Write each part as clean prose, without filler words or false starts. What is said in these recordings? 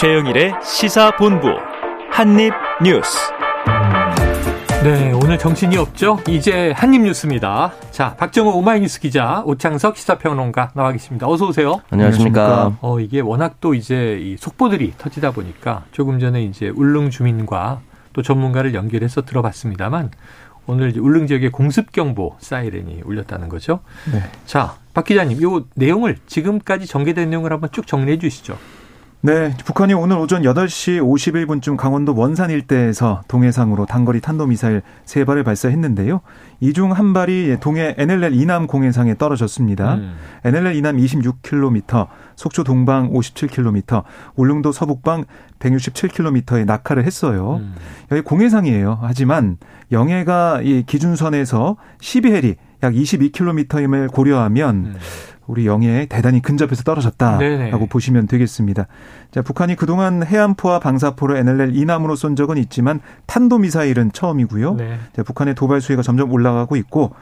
최영일의 시사본부 한입뉴스. 네, 오늘 정신이 없죠? 이제 한입뉴스입니다. 자, 박정우 오마이뉴스 기자, 오창석 시사평론가 나와 계십니다. 어서 오세요. 안녕하십니까. 이게 워낙 또 이제 이 속보들이 터지다 보니까 조금 전에 이제 울릉 주민과 또 전문가를 연결해서 들어봤습니다만 오늘 이제 울릉 지역에 공습경보 사이렌이 울렸다는 거죠. 네. 자, 박 기자님, 이 내용을 지금까지 전개된 내용을 한번 쭉 정리해 주시죠. 네, 북한이 오늘 오전 8시 51분쯤 강원도 원산 일대에서 동해상으로 단거리 탄도미사일 3발을 발사했는데요. 이 중 한 발이 동해 NLL 이남 공해상에 떨어졌습니다. NLL 이남 26km, 속초 동방 57km, 울릉도 서북방 167km에 낙하를 했어요. 여기 공해상이에요. 하지만 영해가 이 기준선에서 12해리, 약 22km임을 고려하면 우리 영해에 대단히 근접해서 떨어졌다라고 네네. 보시면 되겠습니다. 자, 북한이 그동안 해안포와 방사포를 NLL 이남으로 쏜 적은 있지만 탄도미사일은 처음이고요. 네. 자, 북한의 도발 수위가 점점 올라가고 있고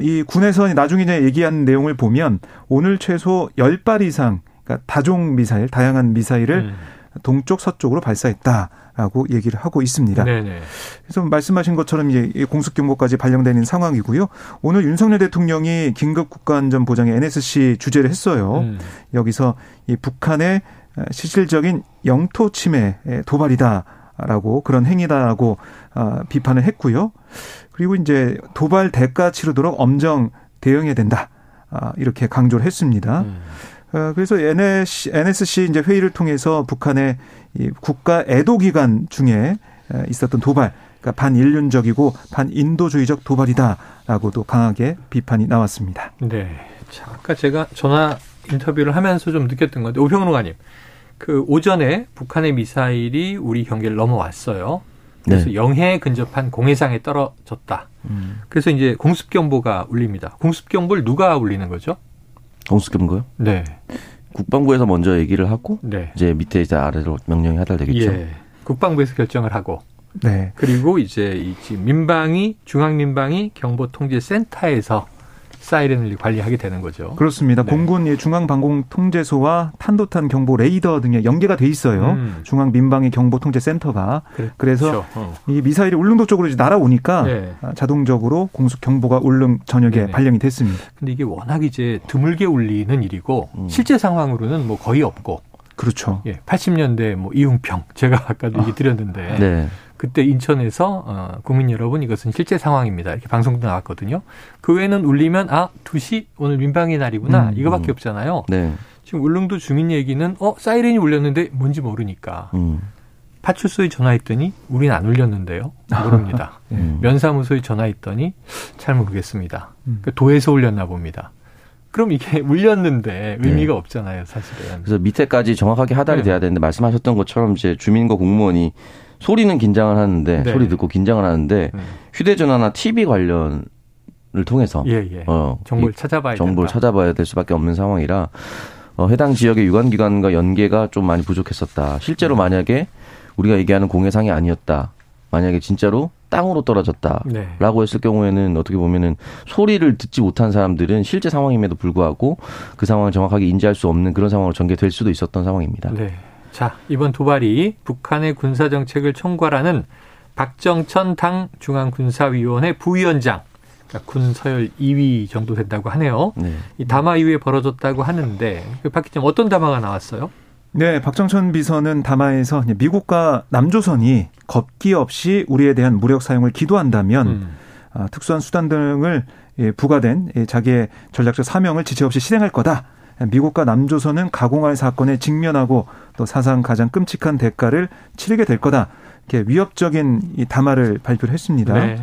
이 군에서 나중에 얘기한 내용을 보면 오늘 최소 10발 이상 그러니까 다종 미사일, 다양한 미사일을 동쪽 서쪽으로 발사했다라고 얘기를 하고 있습니다. 네네. 그래서 말씀하신 것처럼 이제 공습경보까지 발령되는 상황이고요. 오늘 윤석열 대통령이 긴급 국가안전보장의 NSC 주재를 했어요. 여기서 이 북한의 실질적인 영토 침해 도발이다라고 그런 행위다라고 비판을 했고요. 그리고 이제 도발 대가 치르도록 엄정 대응해야 된다 이렇게 강조를 했습니다. 그래서 NSC 이제 회의를 통해서 북한의 국가 애도 기간 중에 있었던 도발, 그러니까 반인륜적이고 반인도주의적 도발이다라고도 강하게 비판이 나왔습니다. 네. 자, 아까 제가 전화 인터뷰를 하면서 좀 느꼈던 건데, 오평론가님, 그 오전에 북한의 미사일이 우리 경계를 넘어왔어요. 그래서 네. 영해에 근접한 공해상에 떨어졌다. 그래서 이제 공습경보가 울립니다. 공습경보를 누가 울리는 거죠? 공습경보요? 네. 국방부에서 먼저 얘기를 하고 네. 이제 밑에 이제 아래로 명령이 하달되겠죠. 예. 국방부에서 결정을 하고. 네. 그리고 이제 이 민방위, 중앙민방위 경보통제센터에서 사이렌을 관리하게 되는 거죠. 그렇습니다. 네. 공군 중앙방공통제소와 탄도탄 경보 레이더 등에 연계가 돼 있어요. 중앙민방위 경보통제센터가. 그래서 이 미사일이 울릉도 쪽으로 이제 날아오니까 네. 자동적으로 공습 경보가 울릉 전역에 네네. 발령이 됐습니다. 근데 이게 워낙 이제 드물게 울리는 일이고 실제 상황으로는 뭐 거의 없고. 그렇죠. 예, 80년대 뭐 이웅평 제가 아까도 얘기 드렸는데. 네. 그때 인천에서 국민 여러분 이것은 실제 상황입니다. 이렇게 방송도 나왔거든요. 그 외에는 울리면 2시 오늘 민방위 날이구나. 이거밖에 없잖아요. 네. 지금 울릉도 주민 얘기는 사이렌이 울렸는데 뭔지 모르니까. 파출소에 전화했더니 우린 안 울렸는데요. 모릅니다. 면사무소에 전화했더니 잘 모르겠습니다. 그러니까 도에서 울렸나 봅니다. 그럼 이게 울렸는데 의미가 네. 없잖아요. 사실은. 그래서 밑에까지 정확하게 하달이 네. 돼야 되는데 말씀하셨던 것처럼 이제 주민과 공무원이 소리는 긴장을 하는데 네. 소리 듣고 긴장을 하는데 휴대전화나 TV 관련을 통해서 예. 정보를 찾아봐야 될 수밖에 없는 상황이라 해당 지역의 유관기관과 연계가 좀 많이 부족했었다. 실제로 만약에 우리가 얘기하는 공해상이 아니었다. 만약에 진짜로 땅으로 떨어졌다라고 네. 했을 경우에는 어떻게 보면은 소리를 듣지 못한 사람들은 실제 상황임에도 불구하고 그 상황을 정확하게 인지할 수 없는 그런 상황으로 전개될 수도 있었던 상황입니다. 네. 자, 이번 도발이 북한의 군사정책을 총괄하는 박정천 당 중앙군사위원회 부위원장, 그러니까 군 서열 2위 정도 된다고 하네요. 네. 이 담화 이후에 벌어졌다고 하는데, 박 기자님 어떤 담화가 나왔어요? 네, 박정천 비서는 담화에서 미국과 남조선이 겁기 없이 우리에 대한 무력 사용을 기도한다면 특수한 수단 등을 부과된 자기의 전략적 사명을 지체 없이 실행할 거다. 미국과 남조선은 가공할 사건에 직면하고 또 사상 가장 끔찍한 대가를 치르게 될 거다. 이렇게 위협적인 이 담화를 발표를 했습니다. 네.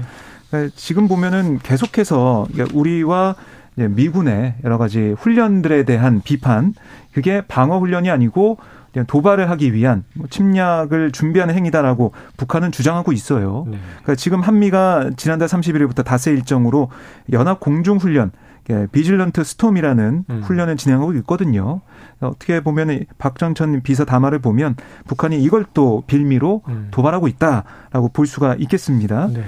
그러니까 지금 보면은 계속해서 우리와 미군의 여러 가지 훈련들에 대한 비판, 그게 방어 훈련이 아니고 도발을 하기 위한 침략을 준비하는 행위다라고 북한은 주장하고 있어요. 네. 그러니까 지금 한미가 지난달 31일부터 닷새 일정으로 연합 공중훈련, 비질런트 스톰이라는 훈련을 진행하고 있거든요. 어떻게 보면 박정천 비서 담화를 보면 북한이 이걸 또 빌미로 도발하고 있다라고 볼 수가 있겠습니다. 네.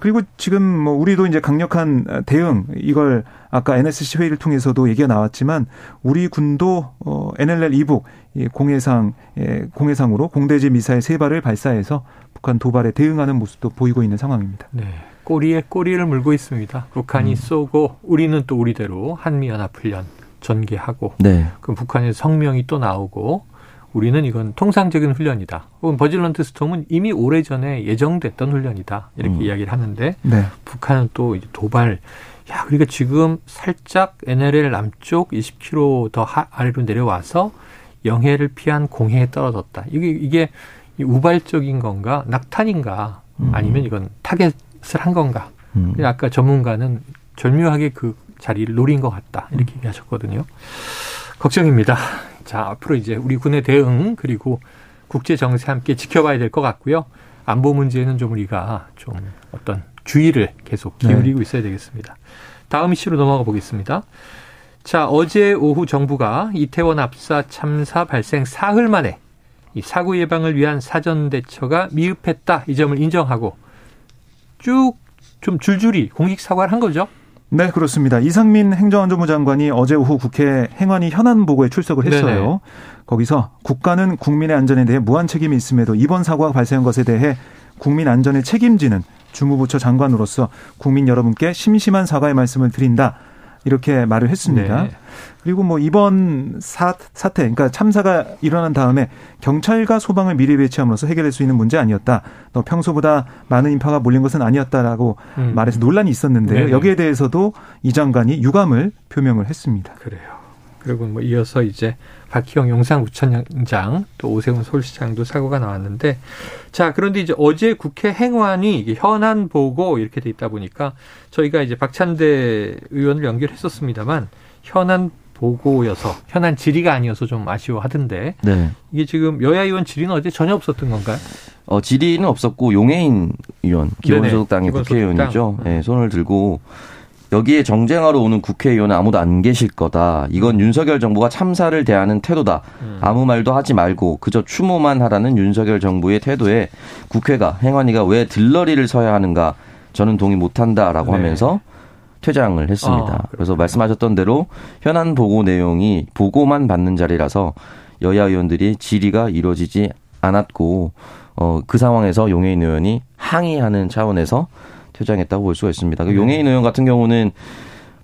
그리고 지금 뭐 우리도 이제 강력한 대응, 이걸 아까 NSC 회의를 통해서도 얘기가 나왔지만 우리 군도 NLL 이북 공해상으로 공대지 미사일 3발을 발사해서 북한 도발에 대응하는 모습도 보이고 있는 상황입니다. 네. 꼬리에 꼬리를 물고 있습니다. 북한이 쏘고 우리는 또 우리대로 한미연합훈련 전개하고 네. 그럼 북한의 성명이 또 나오고 우리는 이건 통상적인 훈련이다. 혹은 버질런트 스톰은 이미 오래전에 예정됐던 훈련이다. 이렇게 이야기를 하는데 네. 북한은 또 이제 도발. 야, 그러니까 지금 살짝 NLL 남쪽 20km 더 아래로 내려와서 영해를 피한 공해에 떨어졌다. 이게 우발적인 건가? 낙탄인가? 아니면 이건 타겟을 한 건가? 아까 전문가는 절묘하게 그 자리를 노린 것 같다. 이렇게 얘기하셨거든요. 걱정입니다. 자, 앞으로 이제 우리 군의 대응 그리고 국제 정세 함께 지켜봐야 될 것 같고요. 안보 문제는 좀 우리가 좀 어떤 주의를 계속 기울이고 네. 있어야 되겠습니다. 다음 이슈로 넘어가 보겠습니다. 자, 어제 오후 정부가 이태원 압사 참사 발생 사흘 만에 이 사고 예방을 위한 사전 대처가 미흡했다. 이 점을 인정하고 쭉 좀 줄줄이 공식 사과를 한 거죠? 네, 그렇습니다. 이상민 행정안전부 장관이 어제 오후 국회 행안위 현안 보고에 출석을 했어요. 네네. 거기서 국가는 국민의 안전에 대해 무한 책임이 있음에도 이번 사고가 발생한 것에 대해 국민 안전을 책임지는 주무부처 장관으로서 국민 여러분께 심심한 사과의 말씀을 드린다. 이렇게 말을 했습니다. 네. 그리고 뭐 이번 사태, 그러니까 참사가 일어난 다음에 경찰과 소방을 미리 배치함으로써 해결될 수 있는 문제 아니었다. 또 평소보다 많은 인파가 몰린 것은 아니었다라고 말해서 논란이 있었는데요. 네네. 여기에 대해서도 이 장관이 유감을 표명을 했습니다. 그래요. 그리고 뭐 이어서 이제 박희영 용산구청장 또 오세훈 서울시장도 사고가 나왔는데 자 그런데 이제 어제 국회 행안위 이게 현안 보고 이렇게 돼 있다 보니까 저희가 이제 박찬대 의원을 연결했었습니다만 현안 보고여서 현안 질의가 아니어서 좀 아쉬워하던데 네. 이게 지금 여야 의원 질의는 어제 전혀 없었던 건가요? 질의는 없었고 용혜인 의원 기본소득당의 국회의원이죠. 네, 손을 들고. 여기에 정쟁하러 오는 국회의원은 아무도 안 계실 거다. 이건 윤석열 정부가 참사를 대하는 태도다. 아무 말도 하지 말고 그저 추모만 하라는 윤석열 정부의 태도에 국회가 행안위가 왜 들러리를 서야 하는가. 저는 동의 못한다라고 네. 하면서 퇴장을 했습니다. 그래서 말씀하셨던 대로 현안 보고 내용이 보고만 받는 자리라서 여야 의원들이 질의가 이루어지지 않았고 그 상황에서 용혜인 의원이 항의하는 차원에서 퇴장했다고 볼 수가 있습니다. 네. 용혜인 의원 같은 경우는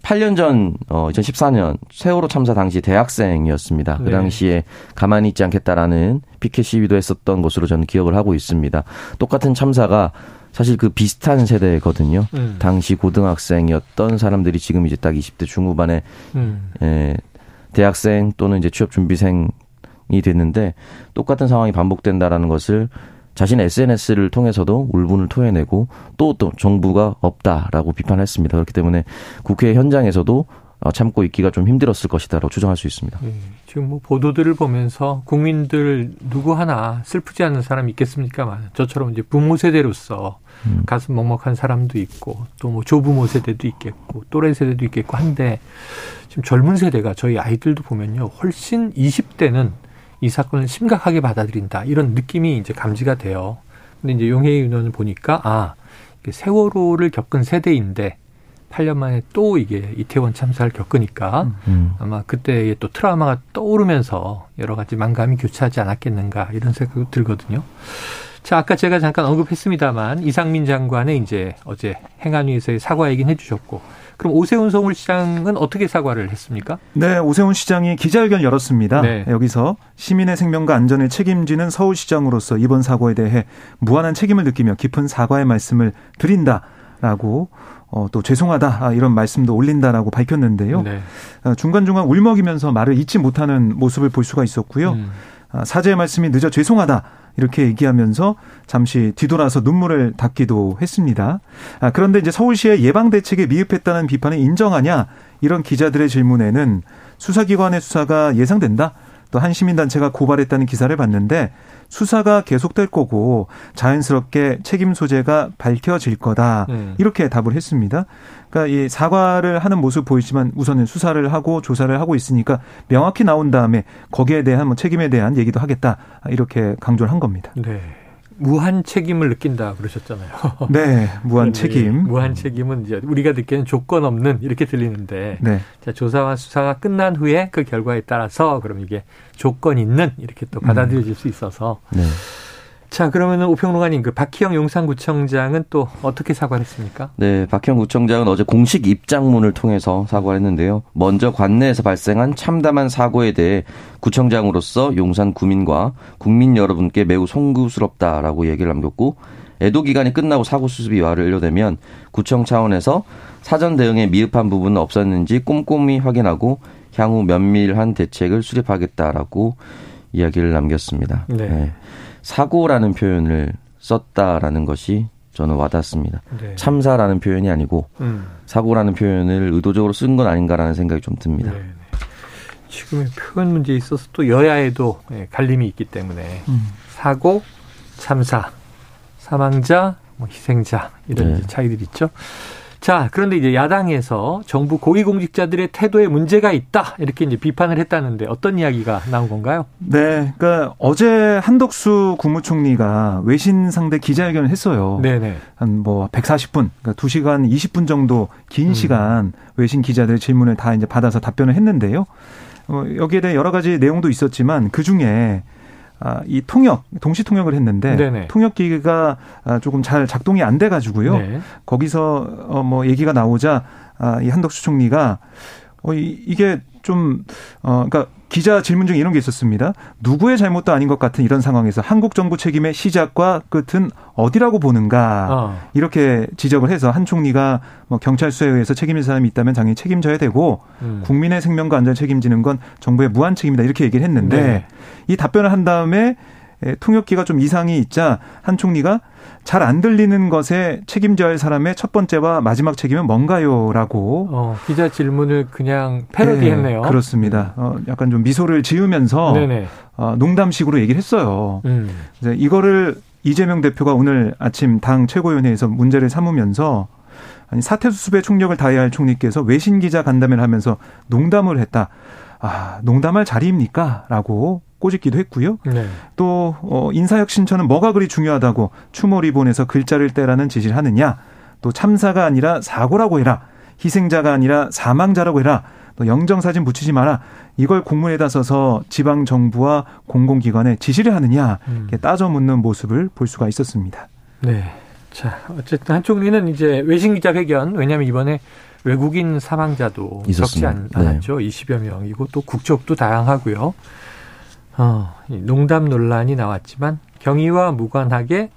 8년 전 2014년 세월호 참사 당시 대학생이었습니다. 네. 그 당시에 가만히 있지 않겠다라는 피켓 시위도 했었던 것으로 저는 기억을 하고 있습니다. 똑같은 참사가 사실 그 비슷한 세대거든요. 당시 고등학생이었던 사람들이 지금 이제 딱 20대 중후반에 대학생 또는 이제 취업준비생이 됐는데 똑같은 상황이 반복된다라는 것을 자신의 SNS를 통해서도 울분을 토해내고 또 정부가 없다라고 비판했습니다. 그렇기 때문에 국회 현장에서도 참고 있기가 좀 힘들었을 것이다라고 추정할 수 있습니다. 지금 뭐 보도들을 보면서 국민들 누구 하나 슬프지 않은 사람이 있겠습니까만 저처럼 이제 부모 세대로서 가슴 먹먹한 사람도 있고 또 뭐 조부모 세대도 있겠고 또래 세대도 있겠고 한데 지금 젊은 세대가 저희 아이들도 보면요 훨씬 20대는 이 사건을 심각하게 받아들인다. 이런 느낌이 이제 감지가 돼요. 근데 이제 용혜인 의원을 보니까, 세월호를 겪은 세대인데, 8년 만에 또 이게 이태원 참사를 겪으니까, 아마 그때의 또 트라우마가 떠오르면서 여러 가지 만감이 교차하지 않았겠는가, 이런 생각도 들거든요. 자, 아까 제가 잠깐 언급했습니다만, 이상민 장관의 이제 어제 행안위에서의 사과 얘기는 해주셨고, 그럼 오세훈 서울시장은 어떻게 사과를 했습니까? 네, 오세훈 시장이 기자회견 열었습니다. 네. 여기서 시민의 생명과 안전을 책임지는 서울시장으로서 이번 사고에 대해 무한한 책임을 느끼며 깊은 사과의 말씀을 드린다라고 또 죄송하다 이런 말씀도 올린다라고 밝혔는데요. 네. 중간중간 울먹이면서 말을 잊지 못하는 모습을 볼 수가 있었고요. 사죄의 말씀이 늦어 죄송하다. 이렇게 얘기하면서 잠시 뒤돌아서 눈물을 닦기도 했습니다. 그런데 이제 서울시의 예방대책에 미흡했다는 비판을 인정하냐 이런 기자들의 질문에는 수사기관의 수사가 예상된다. 또 한 시민단체가 고발했다는 기사를 봤는데 수사가 계속될 거고 자연스럽게 책임 소재가 밝혀질 거다. 이렇게 답을 했습니다. 그러니까 이 사과를 하는 모습 보이지만 우선은 수사를 하고 조사를 하고 있으니까 명확히 나온 다음에 거기에 대한 뭐 책임에 대한 얘기도 하겠다. 이렇게 강조를 한 겁니다. 네. 무한 책임을 느낀다 그러셨잖아요. 네, 무한 책임. 무한 책임은 이제 우리가 느끼는 조건 없는 이렇게 들리는데, 네. 자, 조사와 수사가 끝난 후에 그 결과에 따라서 그럼 이게 조건 있는 이렇게 또 받아들여질 수 있어서. 네. 자, 그러면은 오평론가님, 그 박희영 용산구청장은 또 어떻게 사과를 했습니까? 네, 박희영 구청장은 어제 공식 입장문을 통해서 사과를 했는데요. 먼저 관내에서 발생한 참담한 사고에 대해 구청장으로서 용산 구민과 국민 여러분께 매우 송구스럽다라고 얘기를 남겼고, 애도 기간이 끝나고 사고 수습이 완료되면 구청 차원에서 사전 대응에 미흡한 부분은 없었는지 꼼꼼히 확인하고 향후 면밀한 대책을 수립하겠다라고 이야기를 남겼습니다. 네. 네. 사고라는 표현을 썼다라는 것이 저는 와닿습니다. 네. 참사라는 표현이 아니고 사고라는 표현을 의도적으로 쓴 건 아닌가라는 생각이 좀 듭니다. 네네. 지금의 표현 문제에 있어서 또 여야에도 갈림이 있기 때문에 사고, 참사, 사망자, 뭐 희생자 이런 네. 차이들이 있죠. 자, 그런데 이제 야당에서 정부 고위공직자들의 태도에 문제가 있다 이렇게 이제 비판을 했다는데 어떤 이야기가 나온 건가요? 네, 그러니까 어제 한덕수 국무총리가 외신 상대 기자회견을 했어요. 네네. 한 뭐 140분, 그러니까 2시간 20분 정도 긴 시간 외신 기자들의 질문을 다 이제 받아서 답변을 했는데요. 여기에 대해 여러 가지 내용도 있었지만 그 중에 이 통역, 동시통역을 했는데 네네. 통역기가 조금 잘 작동이 안 돼가지고요. 네. 거기서 뭐 얘기가 나오자 이 한덕수 총리가 이게 좀 그러니까 기자 질문 중에 이런 게 있었습니다. 누구의 잘못도 아닌 것 같은 이런 상황에서 한국 정부 책임의 시작과 끝은 어디라고 보는가 이렇게 지적을 해서 한 총리가 뭐 경찰 수사에 의해서 책임질 사람이 있다면 당연히 책임져야 되고 국민의 생명과 안전을 책임지는 건 정부의 무한 책임이다 이렇게 얘기를 했는데 네. 이 답변을 한 다음에 통역기가 좀 이상이 있자 한 총리가 잘 안 들리는 것에 책임져야 할 사람의 첫 번째와 마지막 책임은 뭔가요? 라고. 기자 질문을 그냥 패러디했네요. 네, 그렇습니다. 약간 좀 미소를 지으면서 네네. 농담식으로 얘기를 했어요. 이제 이거를 이재명 대표가 오늘 아침 당 최고위원회에서 문제를 삼으면서 아니, 사태 수습에 총력을 다해야 할 총리께서 외신 기자 간담회를 하면서 농담을 했다. 아, 농담할 자리입니까? 라고. 꼬집기도 했고요. 네. 또 인사혁신처는 뭐가 그리 중요하다고 추모 리본에서 글자를 떼라는 지시를 하느냐. 또 참사가 아니라 사고라고 해라. 희생자가 아니라 사망자라고 해라. 또 영정사진 붙이지 마라. 이걸 공문에다 써서 지방정부와 공공기관에 지시를 하느냐. 이렇게 따져 묻는 모습을 볼 수가 있었습니다. 네. 자, 어쨌든 한 총리는 이제 외신 기자 회견. 왜냐하면 이번에 외국인 사망자도 적지 않았죠. 네. 20여 명이고 또 국적도 다양하고요. 농담 논란이 나왔지만 경위와 무관하게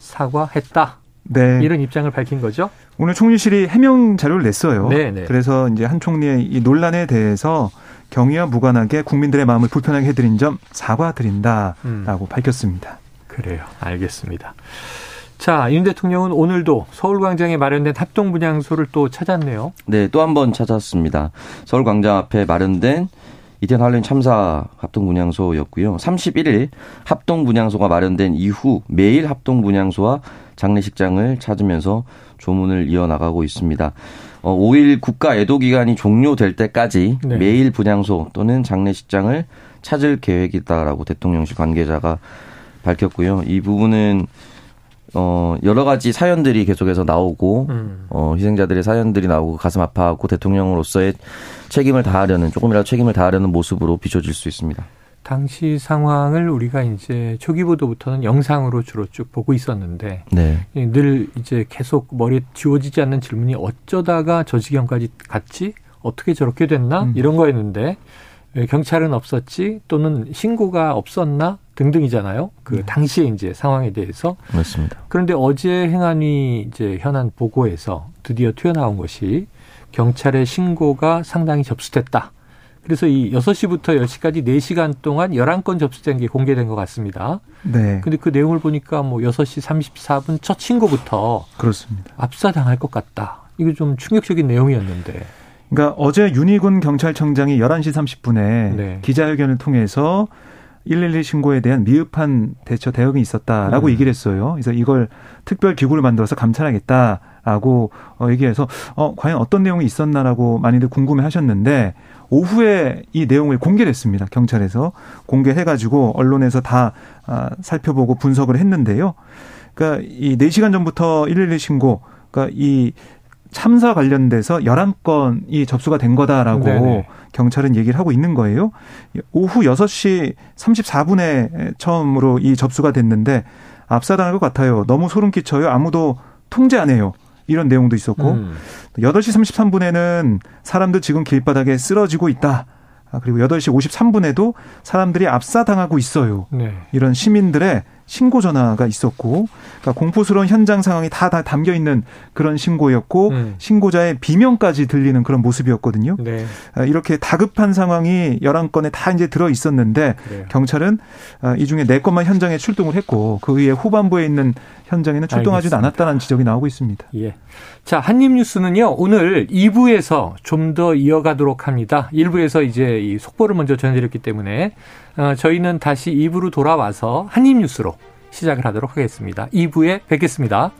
사과했다. 네. 이런 입장을 밝힌 거죠. 오늘 총리실이 해명 자료를 냈어요. 네네. 그래서 이제 한 총리의 이 논란에 대해서 경위와 무관하게 국민들의 마음을 불편하게 해드린 점 사과드린다라고 밝혔습니다. 그래요. 알겠습니다. 자, 윤 대통령은 오늘도 서울광장에 마련된 합동분향소를 또 찾았네요. 네, 또 한 번 찾았습니다. 서울광장 앞에 마련된 이태원 할로윈 참사 합동분향소였고요. 31일 합동분향소가 마련된 이후 매일 합동분향소와 장례식장을 찾으면서 조문을 이어나가고 있습니다. 5일 국가 애도기간이 종료될 때까지 네. 매일 분향소 또는 장례식장을 찾을 계획이다라고 대통령실 관계자가 밝혔고요. 이 부분은 여러 가지 사연들이 계속해서 나오고 희생자들의 사연들이 나오고 가슴 아파하고 대통령으로서의 책임을 다하려는 조금이라도 책임을 다하려는 모습으로 비춰질 수 있습니다. 당시 상황을 우리가 이제 초기 보도부터는 영상으로 주로 쭉 보고 있었는데 네. 늘 이제 계속 머리에 지워지지 않는 질문이 어쩌다가 저 지경까지 갔지? 어떻게 저렇게 됐나? 이런 거였는데 왜 경찰은 없었지? 또는 신고가 없었나? 등등이잖아요. 그 당시의 이제 상황에 대해서. 맞습니다. 그런데 어제 행안위 이제 현안 보고에서 드디어 튀어나온 것이 경찰의 신고가 상당히 접수됐다. 그래서 이 6시부터 10시까지 4시간 동안 11건 접수된 게 공개된 것 같습니다. 네. 근데 그 내용을 보니까 뭐 6시 34분 첫 신고부터. 그렇습니다. 압사당할 것 같다. 이게 좀 충격적인 내용이었는데. 그러니까 어제 윤희근 경찰청장이 11시 30분에 네. 기자회견을 통해서 112 신고에 대한 미흡한 대처 대응이 있었다라고 얘기를 했어요. 그래서 이걸 특별 기구를 만들어서 감찰하겠다라고 얘기해서 과연 어떤 내용이 있었나라고 많이들 궁금해하셨는데 오후에 이 내용을 공개를 했습니다. 경찰에서 공개해가지고 언론에서 다 살펴보고 분석을 했는데요. 그러니까 이 4시간 전부터 112 신고, 그러니까 이 참사 관련돼서 11건이 접수가 된 거다라고 네네. 경찰은 얘기를 하고 있는 거예요. 오후 6시 34분에 처음으로 이 접수가 됐는데 압사당할 것 같아요. 너무 소름 끼쳐요. 아무도 통제 안 해요. 이런 내용도 있었고 8시 33분에는 사람들 지금 길바닥에 쓰러지고 있다. 그리고 8시 53분에도 사람들이 압사당하고 있어요. 네. 이런 시민들의 신고 전화가 있었고 그러니까 공포스러운 현장 상황이 다 담겨있는 그런 신고였고 신고자의 비명까지 들리는 그런 모습이었거든요. 네. 이렇게 다급한 상황이 11건에 다 이제 들어있었는데 그래요. 경찰은 이 중에 4건만 현장에 출동을 했고 그 이외 후반부에 있는 현장에는 출동하지는 않았다는 지적이 나오고 있습니다. 예. 자, 한입뉴스는요. 오늘 2부에서 좀 더 이어가도록 합니다. 1부에서 이제 이 속보를 먼저 전해드렸기 때문에 저희는 다시 2부로 돌아와서 한입뉴스로 시작을 하도록 하겠습니다. 2부에 뵙겠습니다.